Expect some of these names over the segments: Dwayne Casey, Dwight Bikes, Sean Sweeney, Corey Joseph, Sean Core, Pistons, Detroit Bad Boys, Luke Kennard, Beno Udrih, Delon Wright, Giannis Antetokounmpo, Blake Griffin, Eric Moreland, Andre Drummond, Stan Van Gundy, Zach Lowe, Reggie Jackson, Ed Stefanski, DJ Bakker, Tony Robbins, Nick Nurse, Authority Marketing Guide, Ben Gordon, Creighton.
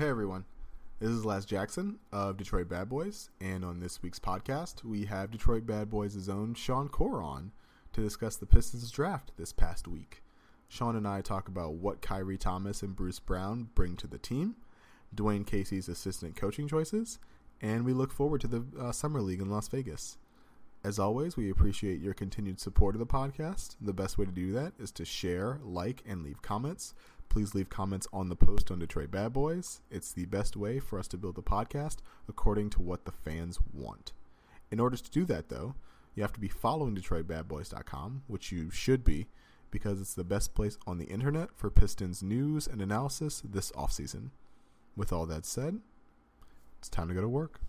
Hey everyone, this is Lazarus Jackson of Detroit Bad Boys, and on this week's podcast, we have Detroit Bad Boys' own Sean Koron to discuss the Pistons draft this past week. Sean and I talk about what Khyri Thomas and Bruce Brown bring to the team, Dwayne Casey's assistant coaching choices, and we look forward to the Summer League in Las Vegas. As always, we appreciate your continued support of the podcast. The best way to do that is to share, like, and leave comments. Please leave comments on the post on Detroit Bad Boys. It's the best way for us to build the podcast according to what the fans want. In order to do that, though, you have to be following DetroitBadBoys.com, which you should be, because it's the best place on the internet for Pistons news and analysis this offseason. With all that said, it's time to go to work.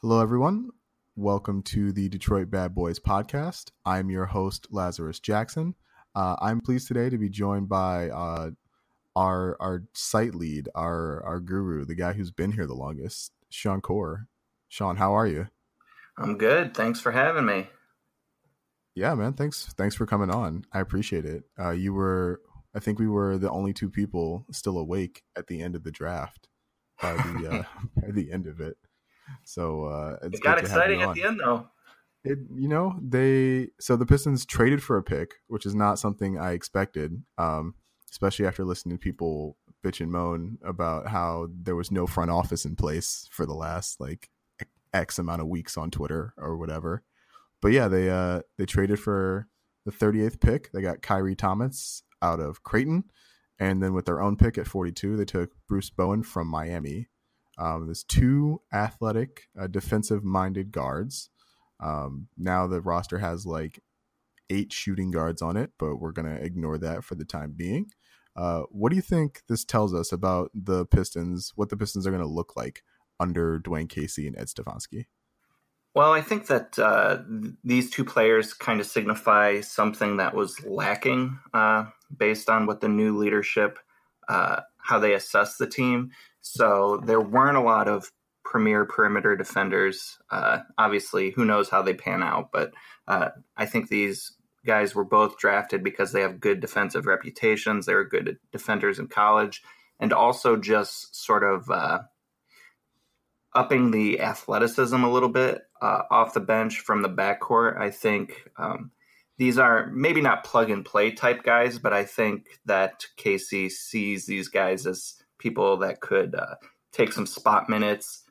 Hello, everyone. Welcome to the Detroit Bad Boys podcast. I'm your host, Lazarus Jackson. I'm pleased today to be joined by our site lead, our guru, the guy who's been here the longest, Sean Core. Sean, how are you? I'm good. Thanks for having me. Yeah, man. Thanks for coming on. I appreciate it. I think we were the only two people still awake at the end of the draft by the by the end of it. So it got exciting at the end, though. The Pistons traded for a pick, which is not something I expected, especially after listening to people bitch and moan about how there was no front office in place for the last like X amount of weeks on Twitter or whatever. But yeah, they traded for the 38th pick. They got Khyri Thomas out of Creighton, and then with their own pick at 42, they took Bruce Bowen from Miami. There's two athletic, defensive-minded guards. Now the roster has like 8 shooting guards on it, but we're going to ignore that for the time being. What do you think this tells us about the Pistons, what the Pistons are going to look like under Dwayne Casey and Ed Stefanski? Well, I think that these two players kind of signify something that was lacking based on what the new leadership, how they assess the team. So there weren't a lot of premier perimeter defenders. Obviously, who knows how they pan out, but I think these guys were both drafted because they have good defensive reputations. They were good defenders in college, and also just sort of upping the athleticism a little bit off the bench from the backcourt. I think these are maybe not plug-and-play type guys, but I think that Casey sees these guys as people that could take some spot minutes,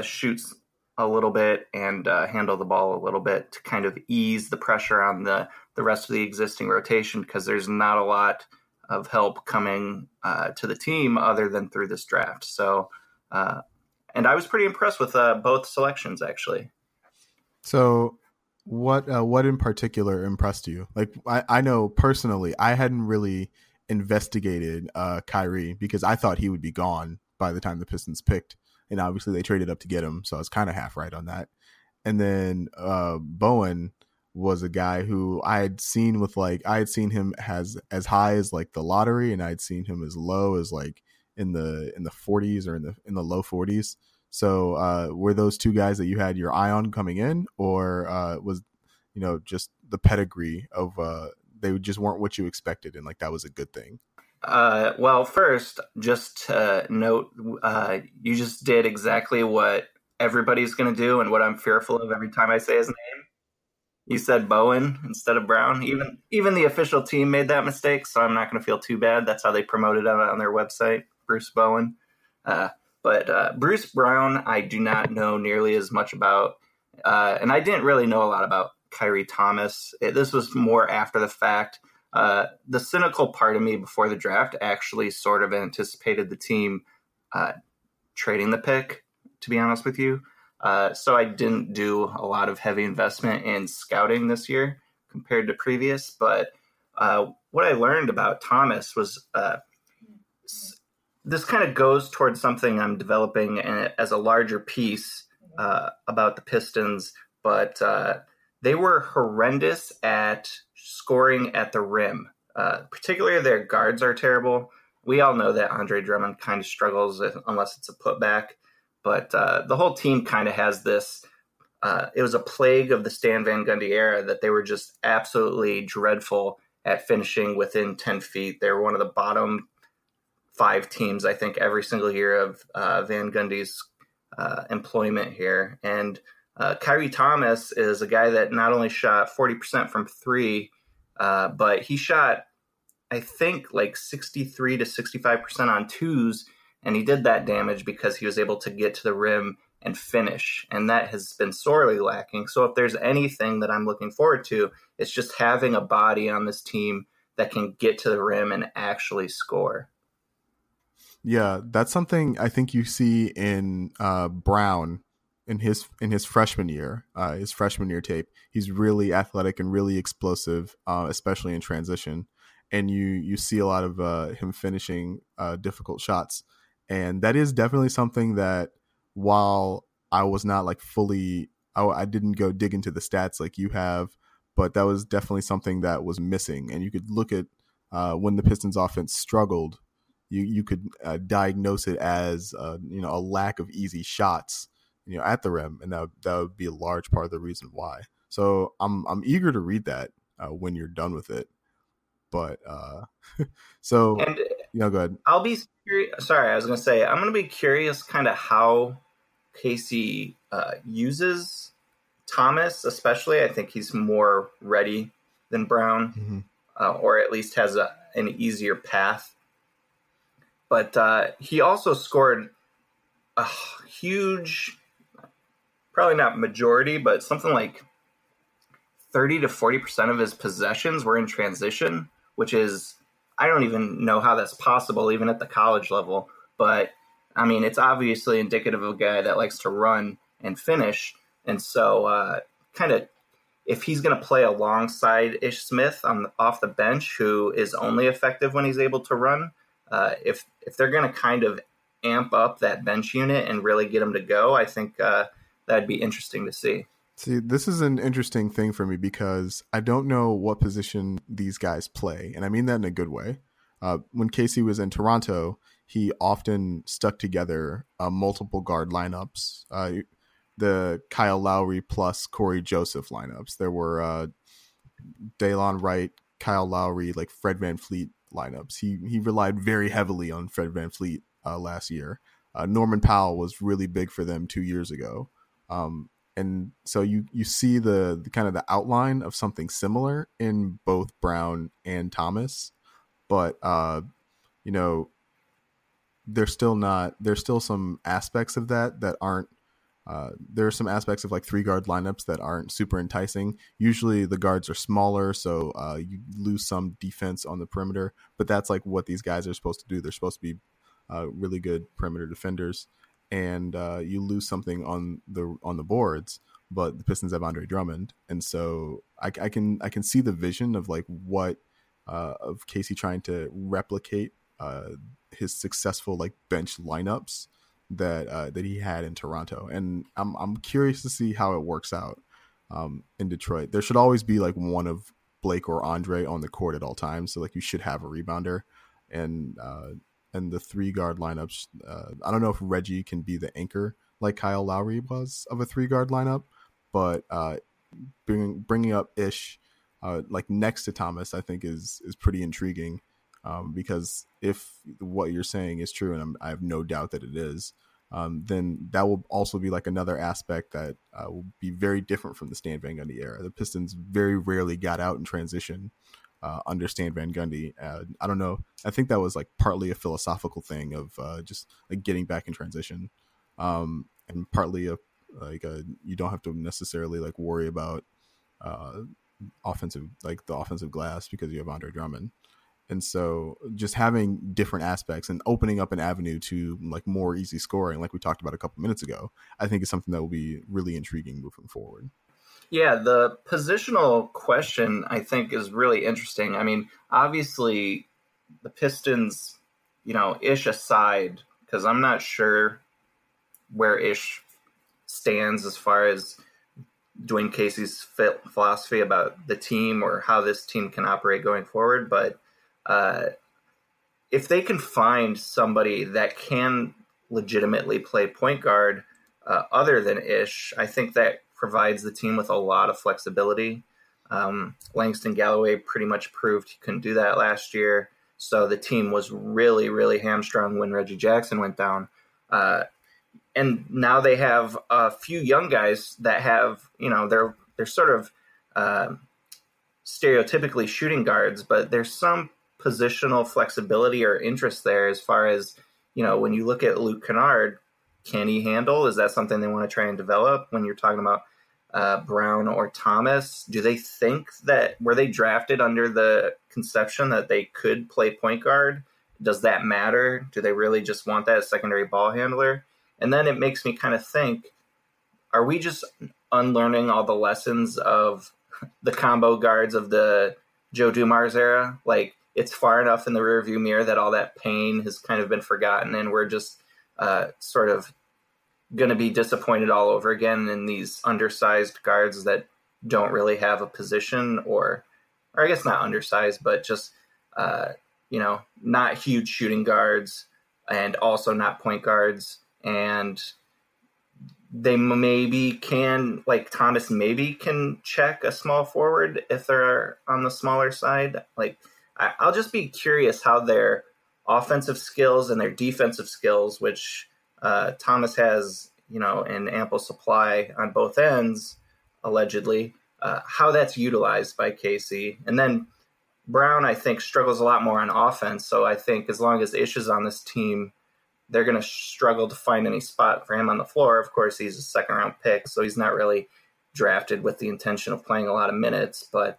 shoots a little bit, and handle the ball a little bit to kind of ease the pressure on the rest of the existing rotation, because there's not a lot of help coming to the team other than through this draft. So, and I was pretty impressed with both selections, actually. So what in particular impressed you? Like, I know personally, I hadn't really investigated Khyri, because I thought he would be gone by the time the Pistons picked, and obviously they traded up to get him, so I was kind of half right on that. And then Bowen was a guy who I had seen him as high as like the lottery, and I'd seen him as low as like in the 40s or in the low 40s. So were those two guys that you had your eye on coming in, or was just the pedigree of they just weren't what you expected, and like that was a good thing? Well, first, just to note, you just did exactly what everybody's going to do and what I'm fearful of every time I say his name. You said Bowen instead of Brown. Even the official team made that mistake, so I'm not going to feel too bad. That's how they promoted him on their website, Bruce Bowen. But Bruce Brown, I do not know nearly as much about, and I didn't really know a lot about Khyri Thomas. This was more after the fact. The cynical part of me before the draft actually sort of anticipated the team trading the pick, to be honest with you. So I didn't do a lot of heavy investment in scouting this year compared to previous. But what I learned about Thomas was this kind of goes towards something I'm developing as a larger piece about the Pistons. But they were horrendous at scoring at the rim. Particularly their guards are terrible. We all know that Andre Drummond kind of struggles unless it's a putback, but the whole team kind of has this. It was a plague of the Stan Van Gundy era that they were just absolutely dreadful at finishing within 10 feet. They were one of the bottom five teams, I think, every single year of Van Gundy's employment here. And Khyri Thomas is a guy that not only shot 40% from three, but he shot, I think, like 63 to 65% on twos. And he did that damage because he was able to get to the rim and finish. And that has been sorely lacking. So if there's anything that I'm looking forward to, it's just having a body on this team that can get to the rim and actually score. Yeah, that's something I think you see in Brown in his freshman year, tape. He's really athletic and really explosive, especially in transition. And you see a lot of him finishing difficult shots. And that is definitely something that, while I was not like fully, I didn't go dig into the stats like you have, but that was definitely something that was missing. And you could look at when the Pistons offense struggled, you could diagnose it as a lack of easy shots, at the rim, and that would be a large part of the reason why. So I'm eager to read that when you're done with it. But go ahead. I'll be curious. Sorry, I was going to say I'm going to be curious kind of how Casey uses Thomas, especially. I think he's more ready than Brown, or at least has an easier path. But he also scored a huge, probably not majority, but something like 30 to 40% of his possessions were in transition, which is, I don't even know how that's possible, even at the college level. But, I mean, it's obviously indicative of a guy that likes to run and finish. And so kind of if he's going to play alongside Ish Smith off the bench, who is only effective when he's able to run, if they're going to kind of amp up that bench unit and really get them to go, I think that'd be interesting to see. See, this is an interesting thing for me because I don't know what position these guys play. And I mean that in a good way. When Casey was in Toronto, he often stuck together multiple guard lineups. The Kyle Lowry plus Corey Joseph lineups. There were Delon Wright, Kyle Lowry, like Fred VanVleet lineups. He relied very heavily on Fred VanVleet last year. Norman Powell was really big for them 2 years ago. And so you see the kind of the outline of something similar in both Brown and Thomas, but there's still some aspects of that aren't there are some aspects of like three guard lineups that aren't super enticing. Usually the guards are smaller, so you lose some defense on the perimeter, but that's like what these guys are supposed to do. They're supposed to be really good perimeter defenders. And you lose something on the boards, but the Pistons have Andre Drummond, and so I can see the vision of like what of Casey trying to replicate his successful like bench lineups that he had in Toronto, and I'm curious to see how it works out in Detroit. There should always be like one of Blake or Andre on the court at all times, so like you should have a rebounder, and the three guard lineups. I don't know if Reggie can be the anchor like Kyle Lowry was of a three guard lineup, but bringing up Ish like next to Thomas, I think is pretty intriguing because if what you're saying is true, and I have no doubt that it is, then that will also be like another aspect that will be very different from the Stan Van Gundy era. The Pistons very rarely got out in transition under Stan Van Gundy. I don't know. I think that was like partly a philosophical thing of just like getting back in transition, and partly you don't have to necessarily like worry about the offensive glass because you have Andre Drummond. And so just having different aspects and opening up an avenue to like more easy scoring, like we talked about a couple minutes ago, I think is something that will be really intriguing moving forward. Yeah, the positional question, I think, is really interesting. I mean, obviously, the Pistons, Ish aside, because I'm not sure where Ish stands as far as Dwayne Casey's philosophy about the team or how this team can operate going forward. But If they can find somebody that can legitimately play point guard other than Ish, I think that provides the team with a lot of flexibility. Langston Galloway pretty much proved he couldn't do that last year. So the team was really, really hamstrung when Reggie Jackson went down. And now they have a few young guys that have, you know, they're sort of stereotypically shooting guards, but there's some positional flexibility or interest there as far as, you know, when you look at Luke Kennard, can he handle? Is that something they want to try and develop? When you're talking about Brown or Thomas, do they think that, were they drafted under the conception that they could play point guard? Does that matter? Do they really just want that as secondary ball handler? And then it makes me kind of think, are we just unlearning all the lessons of the combo guards of the Joe Dumars era? Like, it's far enough in the rearview mirror that all that pain has kind of been forgotten, and we're just sort of going to be disappointed all over again in these undersized guards that don't really have a position, or I guess not undersized, but just, you know, not huge shooting guards and also not point guards. And they maybe can, like Thomas maybe can check a small forward if they're on the smaller side. Like, I'll just be curious how their offensive skills and their defensive skills, which Thomas has, you know, an ample supply on both ends, allegedly, how that's utilized by Casey. And then Brown, I think, struggles a lot more on offense. So I think as long as Ish is on this team, they're going to struggle to find any spot for him on the floor. Of course, he's a second-round pick, so he's not really drafted with the intention of playing a lot of minutes. But,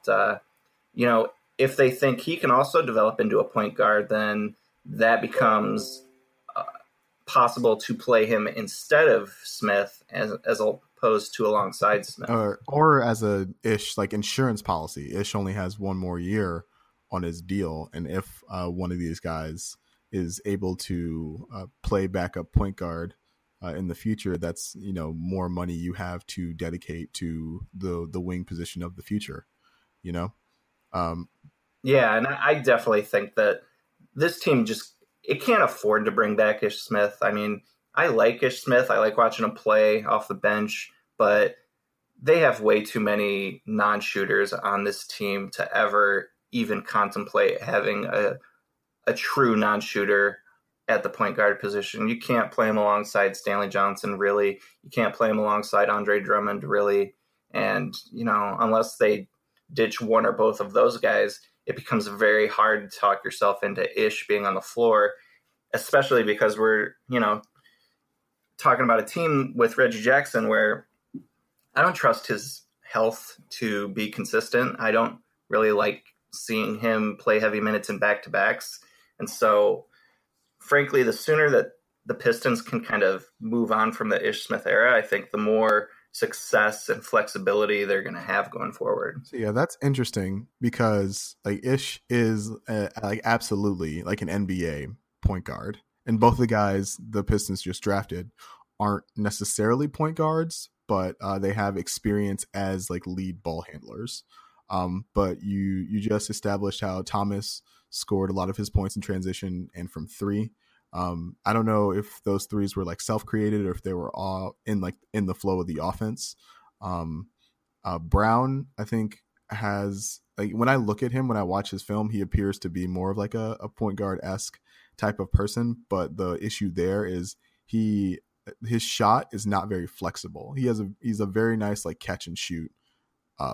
you know, if they think he can also develop into a point guard, then that becomes possible to play him instead of Smith as opposed to alongside Smith. Or as a Ish, like, insurance policy. Ish only has one more year on his deal, and if one of these guys is able to play backup point guard in the future, that's, you know, more money you have to dedicate to the wing position of the future, you know? Yeah. And I definitely think that this team just, it can't afford to bring back Ish Smith. I mean, I like Ish Smith. I like watching him play off the bench, but they have way too many non-shooters on this team to ever even contemplate having a true non-shooter at the point guard position. You can't play him alongside Stanley Johnson, really. You can't play him alongside Andre Drummond, really. And, you know, unless they ditch one or both of those guys, it becomes very hard to talk yourself into Ish being on the floor, especially because we're, you know, talking about a team with Reggie Jackson where I don't trust his health to be consistent. I don't really like seeing him play heavy minutes in back-to-backs. And so, frankly, the sooner that the Pistons can kind of move on from the Ish Smith era, I think the more success and flexibility they're going to have going forward. So, yeah, that's interesting because, like, Ish is, like, absolutely, like, an NBA point guard. And both the guys the Pistons just drafted aren't necessarily point guards, but they have experience as, like, lead ball handlers. But you just established how Thomas scored a lot of his points in transition and from three. I don't know if those threes were like self-created or if they were all in the flow of the offense. Brown, I think, has, like, when I look at him, when I watch his film, he appears to be more of like a point guard-esque type of person. But the issue there is his shot is not very flexible. He's a very nice, like, catch and shoot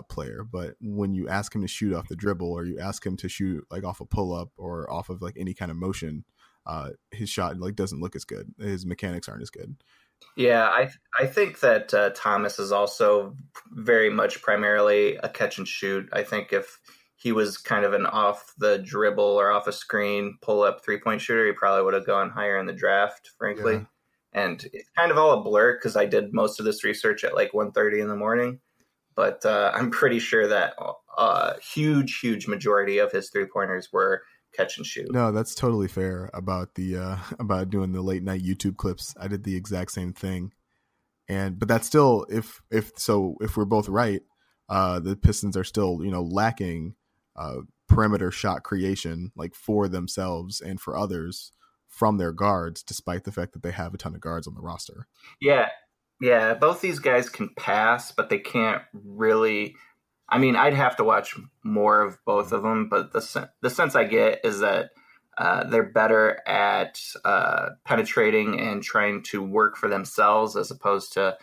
player, but when you ask him to shoot off the dribble or you ask him to shoot like off a pull-up or off of like any kind of motion, his shot like doesn't look as good. His mechanics aren't as good. Yeah, I think that Thomas is also very much primarily a catch and shoot. I think if he was kind of an off the dribble or off a screen pull-up three-point shooter, he probably would have gone higher in the draft, frankly. Yeah. And it's kind of all a blur because I did most of this research at like 1:30 in the morning. But I'm pretty sure that a huge majority of his three-pointers were catch and shoot. No, that's totally fair about doing the late-night YouTube clips. I did the exact same thing, but that's still if we're both right, the Pistons are still, you know, lacking perimeter shot creation, like for themselves and for others, from their guards, despite the fact that they have a ton of guards on the roster. Yeah. Both these guys can pass, but they can't really. I mean, I'd have to watch more of both of them, but the sense I get is that they're better at penetrating and trying to work for themselves as opposed to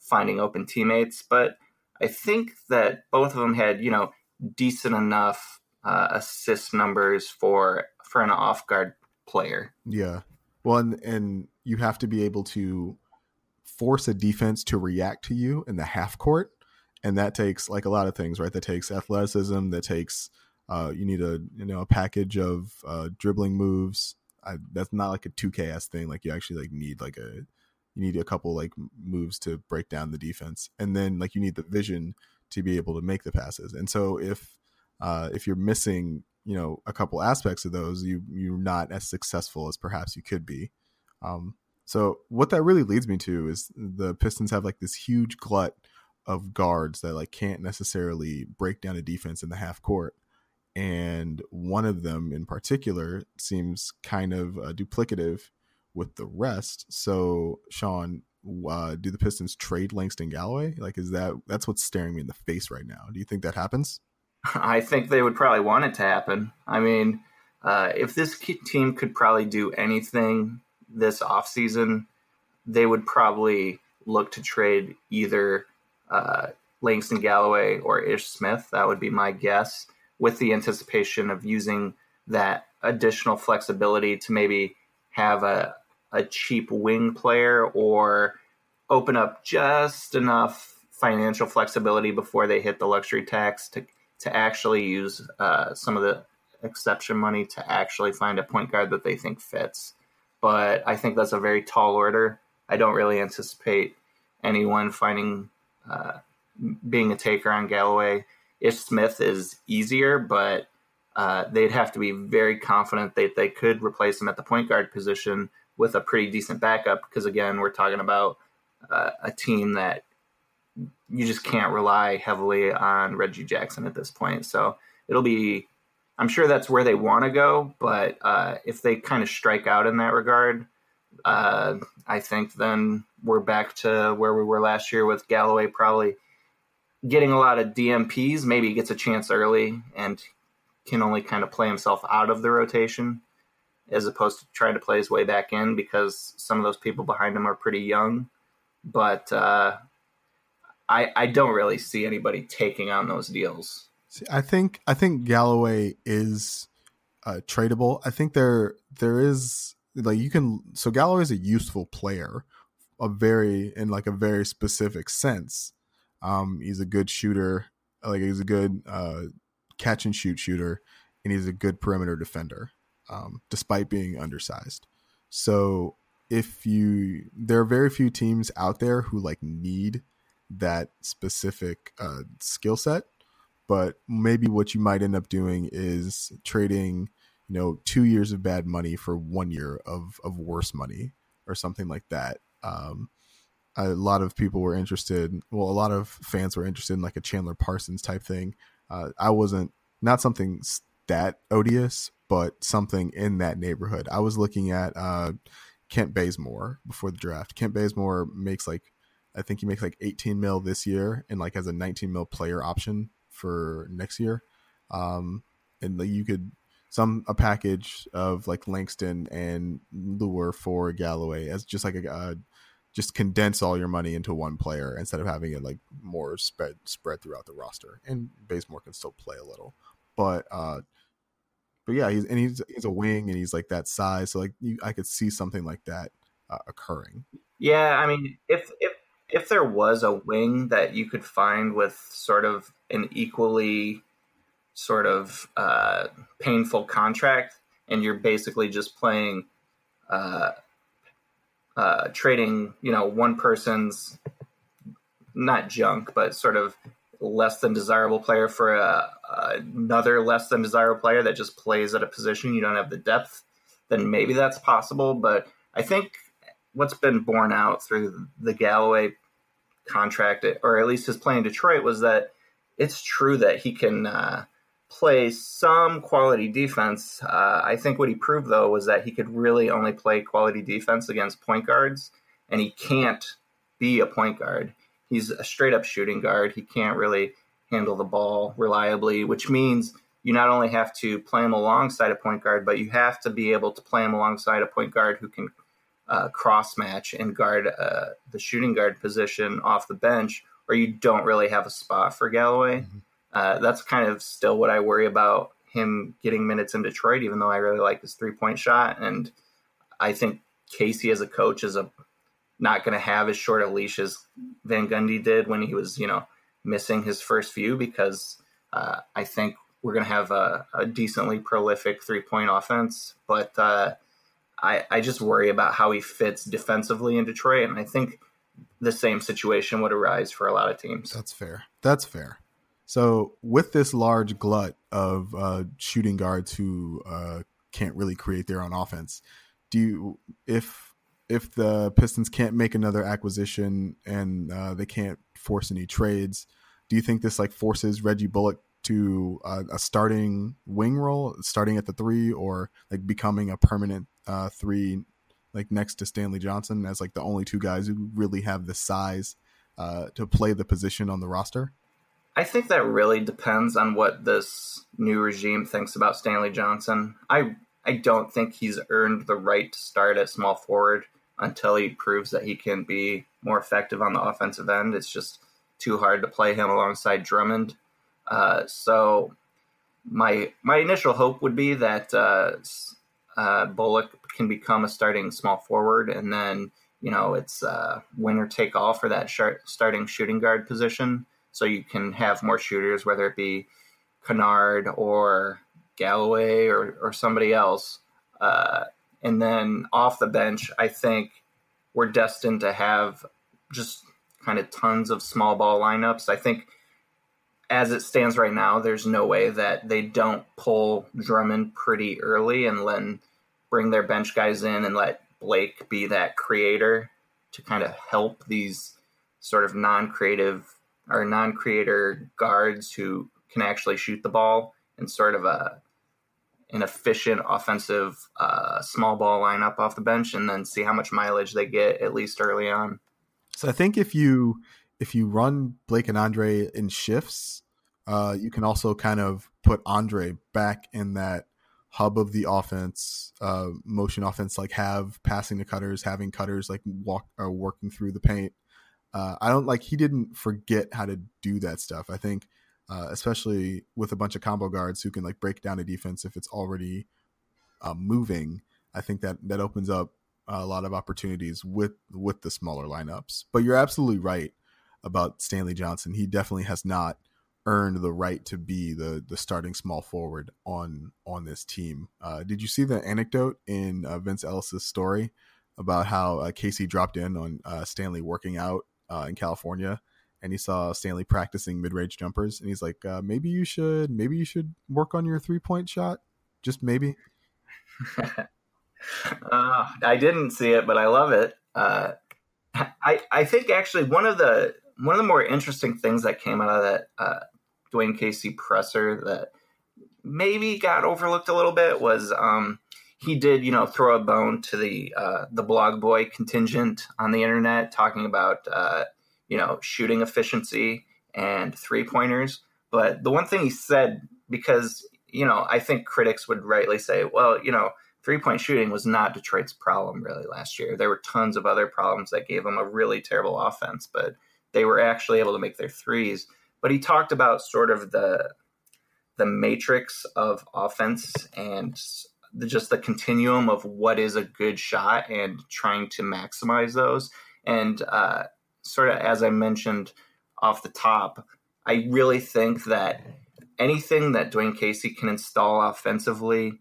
finding open teammates. But I think that both of them had, you know, decent enough assist numbers for an off guard player. Yeah. Well, and you have to be able to force a defense to react to you in the half court. And that takes like a lot of things, right? That takes athleticism. That takes you need a package of dribbling moves. That's not like a 2K-esque thing. Like you actually like need like you need a couple like moves to break down the defense, and then like you need the vision to be able to make the passes. And so if you're missing, you know, a couple aspects of those, you're not as successful as perhaps you could be. So what that really leads me to is the Pistons have like this huge glut of guards that like can't necessarily break down a defense in the half court. And one of them in particular seems kind of duplicative with the rest. So Sean, do the Pistons trade Langston Galloway? Like, that's what's staring me in the face right now. Do you think that happens? I think they would probably want it to happen. I mean, if this team could probably do anything this offseason, they would probably look to trade either Langston Galloway or Ish Smith. That would be my guess, with the anticipation of using that additional flexibility to maybe have a cheap wing player or open up just enough financial flexibility before they hit the luxury tax to actually use some of the exception money to actually find a point guard that they think fits. But I think that's a very tall order. I don't really anticipate anyone finding being a taker on Galloway. Ish Smith is easier, but they'd have to be very confident that they could replace him at the point guard position with a pretty decent backup, because, again, we're talking about a team that you just can't rely heavily on Reggie Jackson at this point. So it'll be – I'm sure that's where they want to go, but if they kind of strike out in that regard, I think then we're back to where we were last year with Galloway probably getting a lot of DMPs. Maybe he gets a chance early and can only kind of play himself out of the rotation as opposed to trying to play his way back in, because some of those people behind him are pretty young. But I don't really see anybody taking on those deals. See, I think Galloway is tradable. I think there is like you can. So Galloway is a useful player, in a very specific sense. He's a good shooter, like he's a good catch and shoot shooter, and he's a good perimeter defender, despite being undersized. So there are very few teams out there who like need that specific skill set, but maybe what you might end up doing is trading, you know, 2 years of bad money for 1 year of worse money or something like that. A lot of people were interested. Well, a lot of fans were interested in like a Chandler Parsons type thing. I wasn't, not something that odious, but something in that neighborhood. I was looking at Kent Bazemore before the draft. Kent Bazemore makes I think he makes 18 mil this year, and like has a 19 mil player option for next year. And like you could a package of like Langston and Lure for Galloway as just like just condense all your money into one player instead of having it like more spread throughout the roster. And Bazemore can still play a little, but yeah, he's a wing and he's like that size. So like I could see something like that occurring. Yeah. I mean, if there was a wing that you could find with sort of an equally sort of painful contract, and you're basically just playing, trading, you know, one person's not junk, but sort of less than desirable player for another less than desirable player that just plays at a position you don't have the depth, then maybe that's possible. But I think what's been borne out through the Galloway contract, or at least his play in Detroit, was that it's true that he can play some quality defense. I think what he proved, though, was that he could really only play quality defense against point guards, and he can't be a point guard. He's a straight-up shooting guard. He can't really handle the ball reliably, which means you not only have to play him alongside a point guard, but you have to be able to play him alongside a point guard who can cross-match and guard the shooting guard position off the bench, or you don't really have a spot for Galloway. Mm-hmm. That's kind of still what I worry about him getting minutes in Detroit, even though I really like his three-point shot. And I think Casey as a coach is not going to have as short a leash as Van Gundy did when he was, missing his first few, because I think we're going to have a decently prolific three-point offense. But I just worry about how he fits defensively in Detroit. And I think the same situation would arise for a lot of teams. That's fair. So with this large glut of shooting guards who can't really create their own offense, if the Pistons can't make another acquisition and they can't force any trades, do you think this forces Reggie Bullock to a starting wing role, starting at the three, or becoming a permanent three, next to Stanley Johnson as the only two guys who really have the size to play the position on the roster? I think that really depends on what this new regime thinks about Stanley Johnson. I don't think he's earned the right to start at small forward until he proves that he can be more effective on the offensive end. It's just too hard to play him alongside Drummond. So my initial hope would be that Bullock can become a starting small forward, and then, it's winner take all for that starting shooting guard position. So you can have more shooters, whether it be Kennard or Galloway or somebody else. And then off the bench, I think we're destined to have just kind of tons of small ball lineups. I think as it stands right now, there's no way that they don't pull Drummond pretty early and then bring their bench guys in and let Blake be that creator to kind of help these sort of non-creative or non-creator guards who can actually shoot the ball in sort of an efficient offensive small ball lineup off the bench, and then see how much mileage they get, at least early on. So I think if you run Blake and Andre in shifts, you can also kind of put Andre back in that hub of the offense, motion offense, have passing to cutters, having cutters walk or working through the paint. He didn't forget how to do that stuff. I think, especially with a bunch of combo guards who can break down a defense if it's already moving, I think that opens up a lot of opportunities with the smaller lineups. But you're absolutely right about Stanley Johnson. He definitely has not earned the right to be the starting small forward on this team. Did you see the anecdote in Vince Ellis' story about how Casey dropped in on Stanley working out in California, and he saw Stanley practicing mid-range jumpers, and he's like, maybe you should work on your three-point shot, just maybe. I didn't see it, but I love it. I think actually one of the more interesting things that came out of that Dwayne Casey presser that maybe got overlooked a little bit was he did, throw a bone to the blog boy contingent on the internet, talking about shooting efficiency and three-pointers. But the one thing he said, because, I think critics would rightly say, well, three-point shooting was not Detroit's problem really last year. There were tons of other problems that gave them a really terrible offense, but they were actually able to make their threes. But he talked about sort of the matrix of offense and just the continuum of what is a good shot and trying to maximize those. And, sort of as I mentioned off the top, I really think that anything that Dwayne Casey can install offensively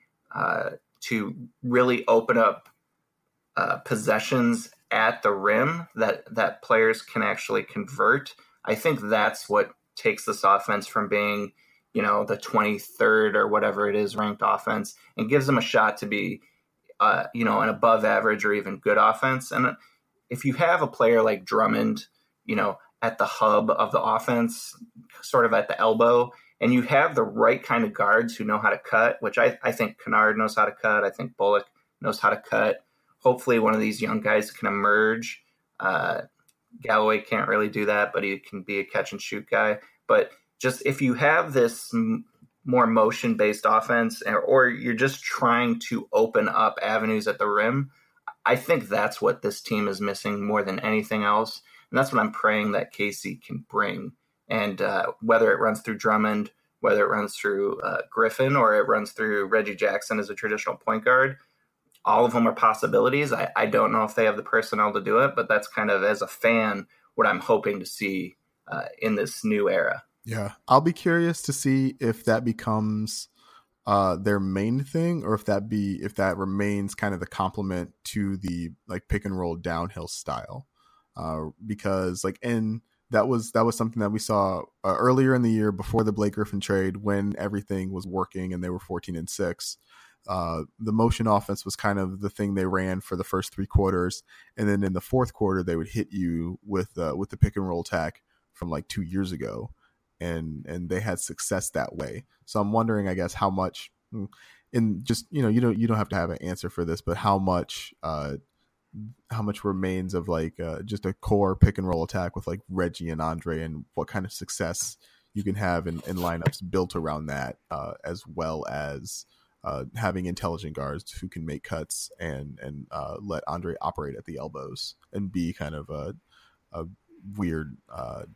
to really open up possessions at the rim that players can actually convert, I think that's what takes this offense from being, the 23rd or whatever it is ranked offense, and gives them a shot to be, an above average or even good offense. And if you have a player like Drummond, at the hub of the offense, sort of at the elbow, and you have the right kind of guards who know how to cut, which I think Kennard knows how to cut. I think Bullock knows how to cut. Hopefully one of these young guys can emerge. Galloway can't really do that, but he can be a catch and shoot guy. But just if you have this more motion-based offense or you're just trying to open up avenues at the rim, I think that's what this team is missing more than anything else. And that's what I'm praying that Casey can bring. And whether it runs through Drummond, whether it runs through Griffin, or it runs through Reggie Jackson as a traditional point guard, all of them are possibilities. I don't know if they have the personnel to do it, but that's kind of, as a fan, what I'm hoping to see in this new era. Yeah, I'll be curious to see if that becomes their main thing, or if that remains kind of the complement to the like pick and roll downhill style, because like in That was something that we saw earlier in the year before the Blake Griffin trade, when everything was working and they were 14-6. The motion offense was kind of the thing they ran for the first three quarters, and then in the fourth quarter they would hit you with the pick and roll attack from like 2 years ago, and they had success that way. So I'm wondering, I guess, how much, and just you don't have to have an answer for this, but how much remains of like just a core pick and roll attack with like Reggie and Andre, and what kind of success you can have in lineups built around that, as well as having intelligent guards who can make cuts and let Andre operate at the elbows and be kind of a weird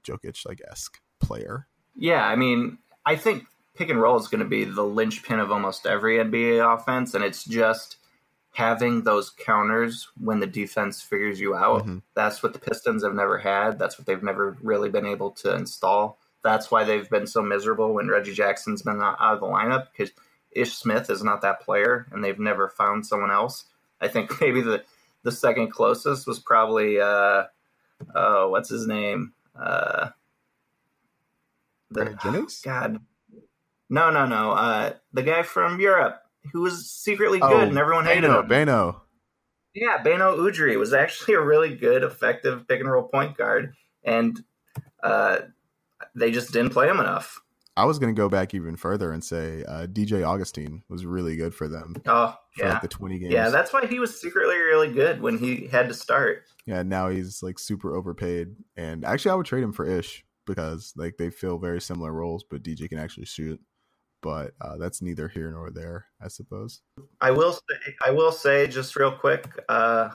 Jokic like esque player. Yeah, I mean, I think pick and roll is going to be the linchpin of almost every NBA offense, and it's just having those counters when the defense figures you out. Mm-hmm. That's what the Pistons have never had. That's what they've never really been able to install. That's why they've been so miserable when Reggie Jackson's been out of the lineup, because Ish Smith is not that player, and they've never found someone else. I think maybe the second closest was probably, what's his name? Jennings? God. No. The guy from Europe, who was secretly good and everyone hated him. Beno. Yeah, Beno Udrih was actually a really good, effective pick-and-roll point guard, and they just didn't play him enough. I was going to go back even further and say DJ Augustine was really good for them. Oh, yeah. For like the 20 games. Yeah, that's why he was secretly really good when he had to start. Yeah, now he's like super overpaid, and actually I would trade him for Ish, because like they fill very similar roles, but DJ can actually shoot. But that's neither here nor there, I suppose. I will say just real quick, I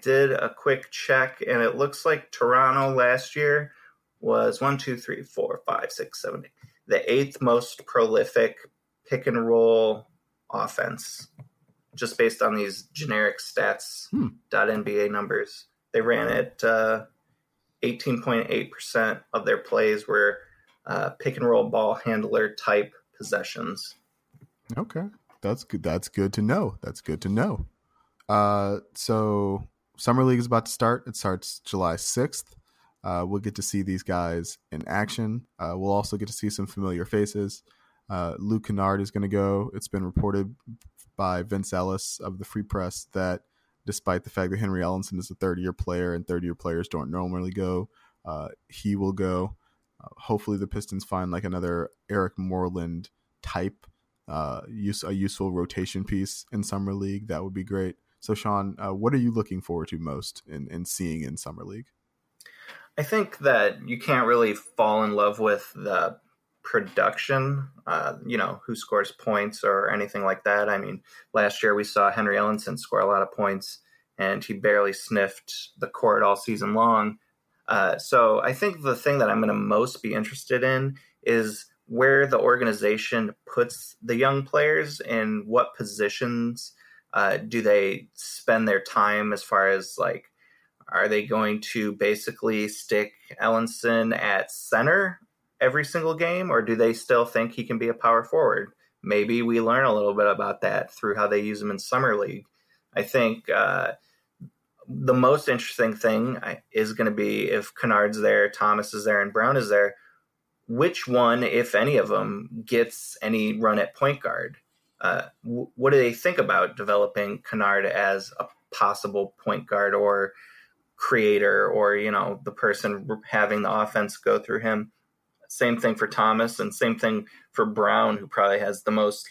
did a quick check, and it looks like Toronto last year was 1, 2, 3, 4, 5, 6, 7, 8, the eighth most prolific pick and roll offense, just based on these generic stats. .NBA numbers. They ran it 18.8% of their plays were pick and roll ball handler type possessions. Okay, that's good to know. So summer league is about to start. It starts July 6th. We'll get to see these guys in action. We'll also get to see some familiar faces. Luke Kennard is going to go. It's been reported by Vince Ellis of the Free Press that despite the fact that Henry Ellenson is a third-year player and third-year players don't normally go, he will go. Hopefully the Pistons find like another Eric Moreland type, a useful rotation piece in summer league. That would be great. So Sean, what are you looking forward to most in seeing in summer league? I think that you can't really fall in love with the production, who scores points or anything like that. I mean, last year we saw Henry Ellenson score a lot of points, and he barely sniffed the court all season long. So I think the thing that I'm going to most be interested in is where the organization puts the young players, and what positions do they spend their time, as far as like, are they going to basically stick Ellenson at center every single game, or do they still think he can be a power forward? Maybe we learn a little bit about that through how they use him in summer league. I think the most interesting thing is going to be, if Kennard's there, Thomas is there, and Brown is there, which one, if any of them, gets any run at point guard? What do they think about developing Kennard as a possible point guard or creator, or the person having the offense go through him? Same thing for Thomas, and same thing for Brown, who probably has the most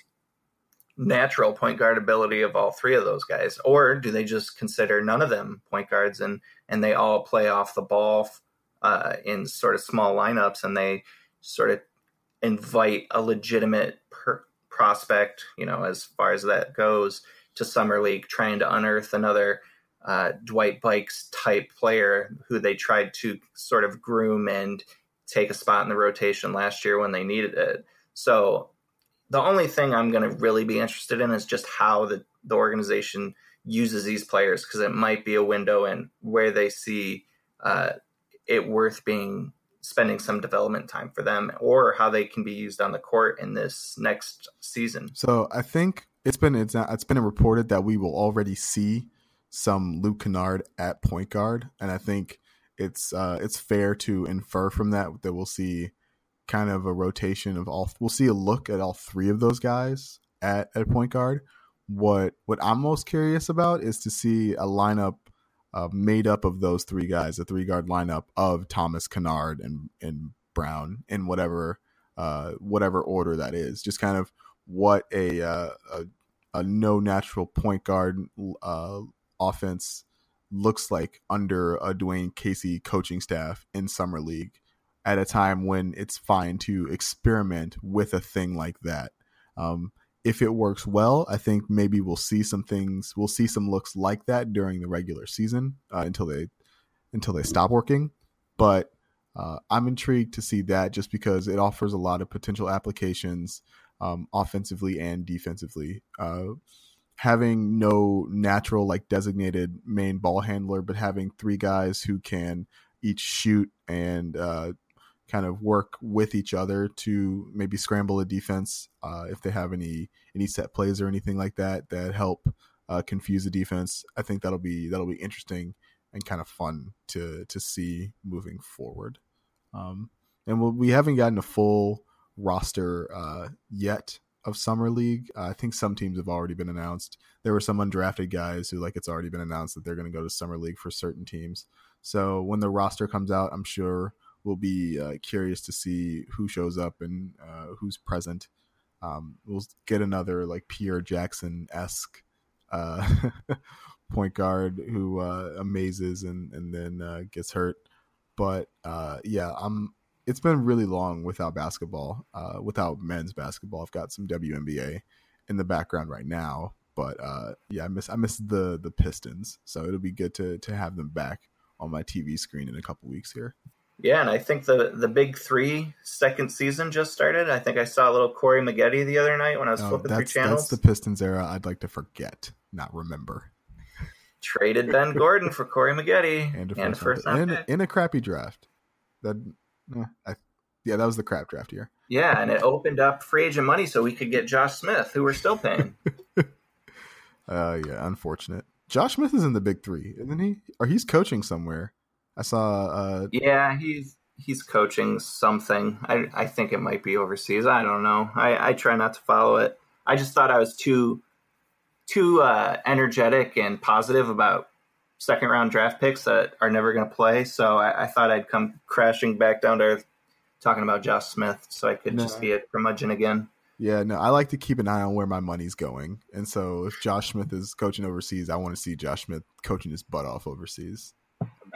natural point guard ability of all three of those guys. Or do they just consider none of them point guards, and they all play off the ball in sort of small lineups, and they sort of invite a legitimate prospect, you know, as far as that goes, to Summer League, trying to unearth another Dwight Bikes type player who they tried to sort of groom and take a spot in the rotation last year when they needed it. So the only thing I'm going to really be interested in is just how the organization uses these players, because it might be a window in where they see it worth being spending some development time for them, or how they can be used on the court in this next season. So I think it's been reported that we will already see some Luke Kennard at point guard, and I think it's fair to infer from that we'll see kind of a rotation of all. We'll see a look at all three of those guys at point guard. What I'm most curious about is to see a lineup made up of those three guys, a three guard lineup of Thomas, Kennard, and Brown, in whatever order that is. Just kind of what a no natural point guard offense looks like under a Dwayne Casey coaching staff in Summer League, at a time when it's fine to experiment with a thing like that. If it works well, I think maybe we'll see some things. We'll see some looks like that during the regular season until they stop working. But I'm intrigued to see that, just because it offers a lot of potential applications offensively and defensively. Having no natural, like, designated main ball handler, but having three guys who can each shoot and kind of work with each other to maybe scramble a defense if they have any set plays or anything like that help confuse the defense. I think that'll be interesting and kind of fun to see moving forward. And we haven't gotten a full roster yet of Summer League. I think some teams have already been announced. There were some undrafted guys who, like, it's already been announced that they're going to go to Summer League for certain teams. So when the roster comes out, I'm sure we'll be curious to see who shows up and who's present. We'll get another, like, Pierre Jackson-esque point guard who amazes and then gets hurt. But it's been really long without basketball, without men's basketball. I've got some WNBA in the background right now, but I miss the Pistons. So it'll be good to have them back on my TV screen in a couple weeks here. Yeah, and I think the Big Three second season just started. I think I saw a little Corey Maggette the other night when I was flipping through channels. That's the Pistons era I'd like to forget, not remember. Traded Ben Gordon for Corey Maggette and a first-round pick in a crappy draft. That was the crap draft year. Yeah, and it opened up free agent money so we could get Josh Smith, who we're still paying. Unfortunate. Josh Smith is in the Big Three, isn't he? Or he's coaching somewhere. I saw. Yeah, he's coaching something. I think it might be overseas. I don't know. I try not to follow it. I just thought I was too energetic and positive about second round draft picks that are never going to play. So I thought I'd come crashing back down to earth talking about Josh Smith, so I could just be a curmudgeon again. Yeah, no, I like to keep an eye on where my money's going. And so if Josh Smith is coaching overseas, I want to see Josh Smith coaching his butt off overseas.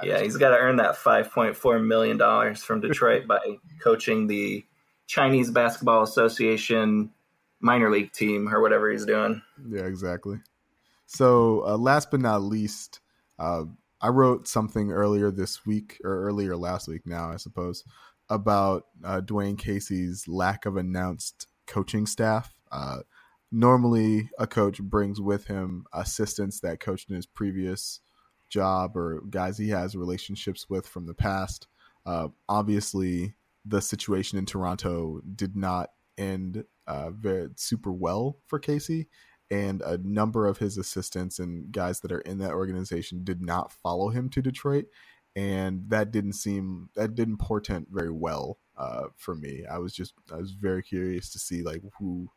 Yeah, he's got to earn that $5.4 million from Detroit by coaching the Chinese Basketball Association minor league team or whatever he's doing. Yeah, exactly. So last but not least, I wrote something earlier this week, or earlier last week now, I suppose, about Dwayne Casey's lack of announced coaching staff. Normally, a coach brings with him assistants that coached in his previous job or guys he has relationships with from the past. Obviously, the situation in Toronto did not end super well for Casey, and a number of his assistants and guys that are in that organization did not follow him to Detroit, and that didn't portend very well for me. I was very curious to see, like, who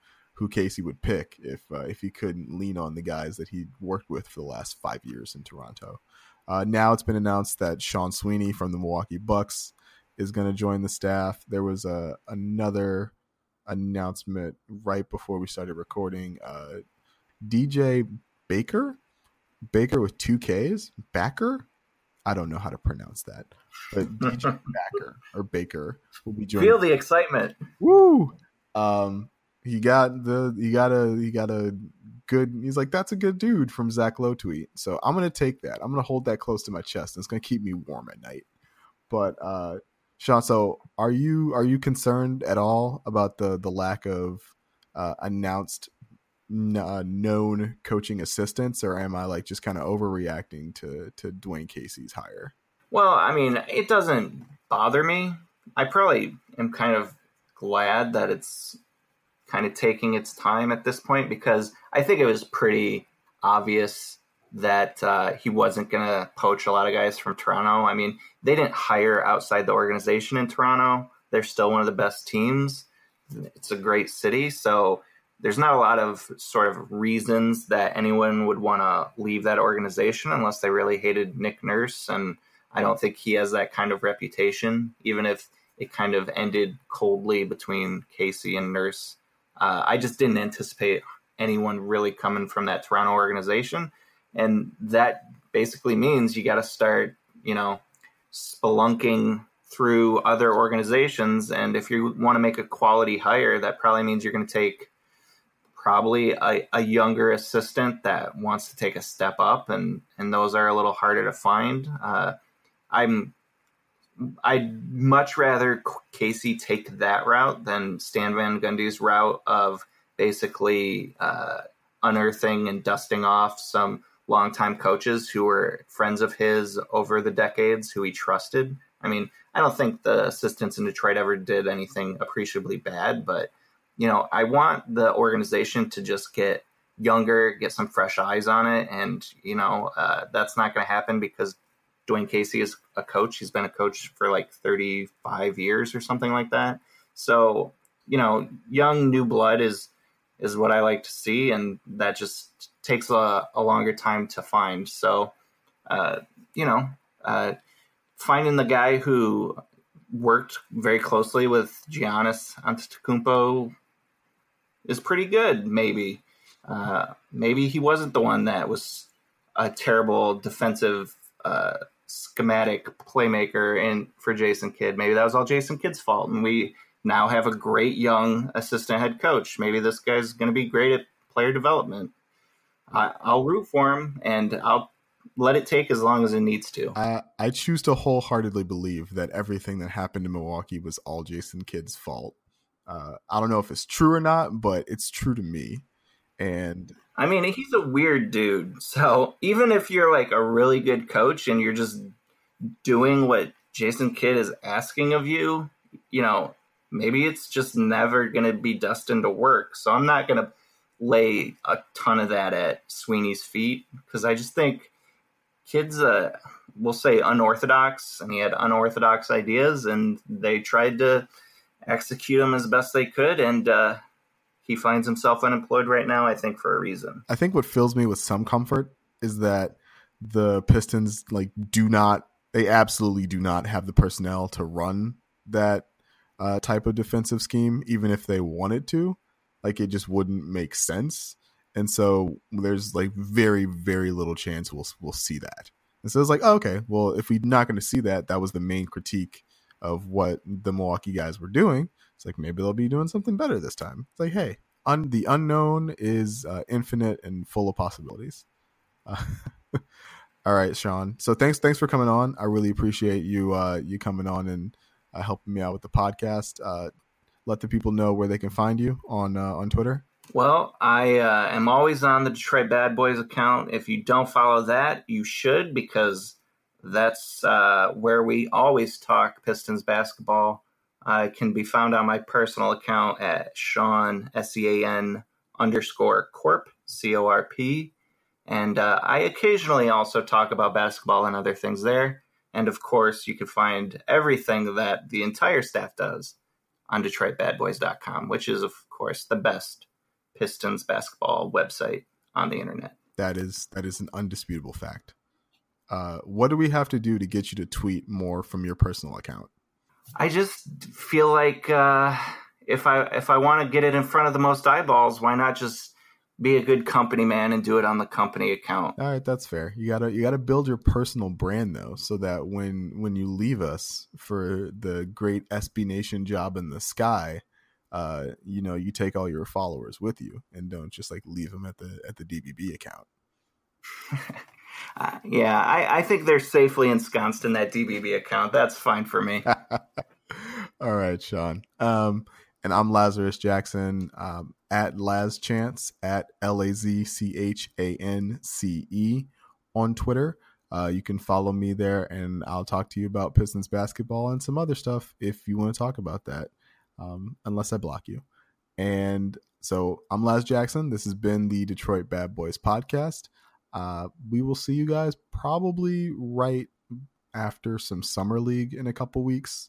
Casey would pick if he couldn't lean on the guys that he worked with for the last 5 years in Toronto. Now it's been announced that Sean Sweeney from the Milwaukee Bucks is going to join the staff. There was another announcement right before we started recording. DJ Bakker with two Ks, Bakker. I don't know how to pronounce that, but DJ Bakker or Baker will be joining. Feel the excitement! Woo! He got a good. He's like, that's a good dude from Zach Lowe tweet. So I'm gonna take that. I'm gonna hold that close to my chest, and it's gonna keep me warm at night. But Sean, so are you concerned at all about the lack of announced known coaching assistants, or am I like just kind of overreacting to Dwayne Casey's hire? Well, I mean, it doesn't bother me. I probably am kind of glad that it's kind of taking its time at this point, because I think it was pretty obvious that he wasn't going to poach a lot of guys from Toronto. I mean, they didn't hire outside the organization in Toronto. They're still one of the best teams. It's a great city. So there's not a lot of sort of reasons that anyone would want to leave that organization unless they really hated Nick Nurse. And I don't think he has that kind of reputation, even if it kind of ended coldly between Casey and Nurse. I just didn't anticipate anyone really coming from that Toronto organization. And that basically means you got to start, spelunking through other organizations. And if you want to make a quality hire, that probably means you're going to take probably a younger assistant that wants to take a step up, and those are a little harder to find. I'd much rather Casey take that route than Stan Van Gundy's route of basically unearthing and dusting off some longtime coaches who were friends of his over the decades who he trusted. I mean, I don't think the assistants in Detroit ever did anything appreciably bad, but I want the organization to just get younger, get some fresh eyes on it. And, that's not going to happen because Dwayne Casey is a coach. He's been a coach for like 35 years or something like that. So, young new blood is what I like to see. And that just takes a longer time to find. So, finding the guy who worked very closely with Giannis Antetokounmpo is pretty good. Maybe he wasn't the one that was a terrible defensive schematic playmaker and for Jason Kidd. Maybe that was all Jason Kidd's fault, and we now have a great young assistant head coach. Maybe this guy's going to be great at player development. I'll root for him, and I'll let it take as long as it needs to. I choose to wholeheartedly believe that everything that happened in Milwaukee was all Jason Kidd's fault. I don't know if it's true or not, but it's true to me. And I mean, he's a weird dude. So even if you're like a really good coach and you're just doing what Jason Kidd is asking of you, maybe it's just never going to be destined to work. So I'm not going to lay a ton of that at Sweeney's feet, because I just think Kids, we'll say unorthodox, and he had unorthodox ideas, and they tried to execute him as best they could, and he finds himself unemployed right now, I think, for a reason. I think what fills me with some comfort is that the Pistons they absolutely do not have the personnel to run that type of defensive scheme, even if they wanted to. It just wouldn't make sense. And so there's very, very little chance we'll see that. And so it's if we're not going to see that, that was the main critique of what the Milwaukee guys were doing. It's maybe they'll be doing something better this time. It's hey, the unknown is infinite and full of possibilities. All right, Sean. So thanks for coming on. I really appreciate you coming on and helping me out with the podcast. Let the people know where they can find you on Twitter. Well, I am always on the Detroit Bad Boys account. If you don't follow that, you should, because that's where we always talk Pistons basketball. It can be found on my personal account at Sean, @Sean_Corp, CORP. And I occasionally also talk about basketball and other things there. And, of course, you can find everything that the entire staff does on DetroitBadBoys.com, which is, of course, the best Pistons basketball website on the internet. That is an undisputable fact. What do we have to do to get you to tweet more from your personal account? I just feel like if I want to get it in front of the most eyeballs, why not just be a good company man and do it on the company account? All right, that's fair. You gotta build your personal brand though, so that when you leave us for the great SB Nation job in the sky, you take all your followers with you and don't just like leave them at the DBB account. I think they're safely ensconced in that DBB account. That's fine for me. All right, Sean. And I'm Lazarus Jackson, at LazChance, at LazChance on Twitter. You can follow me there, and I'll talk to you about Pistons basketball and some other stuff if you want to talk about that, unless I block you. And so I'm Laz Jackson. This has been the Detroit Bad Boys podcast. We will see you guys probably right after some summer league in a couple weeks.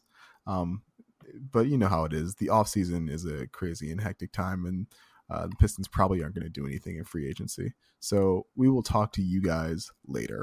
But you know how it is. The off season is a crazy and hectic time, and the Pistons probably aren't going to do anything in free agency. So we will talk to you guys later.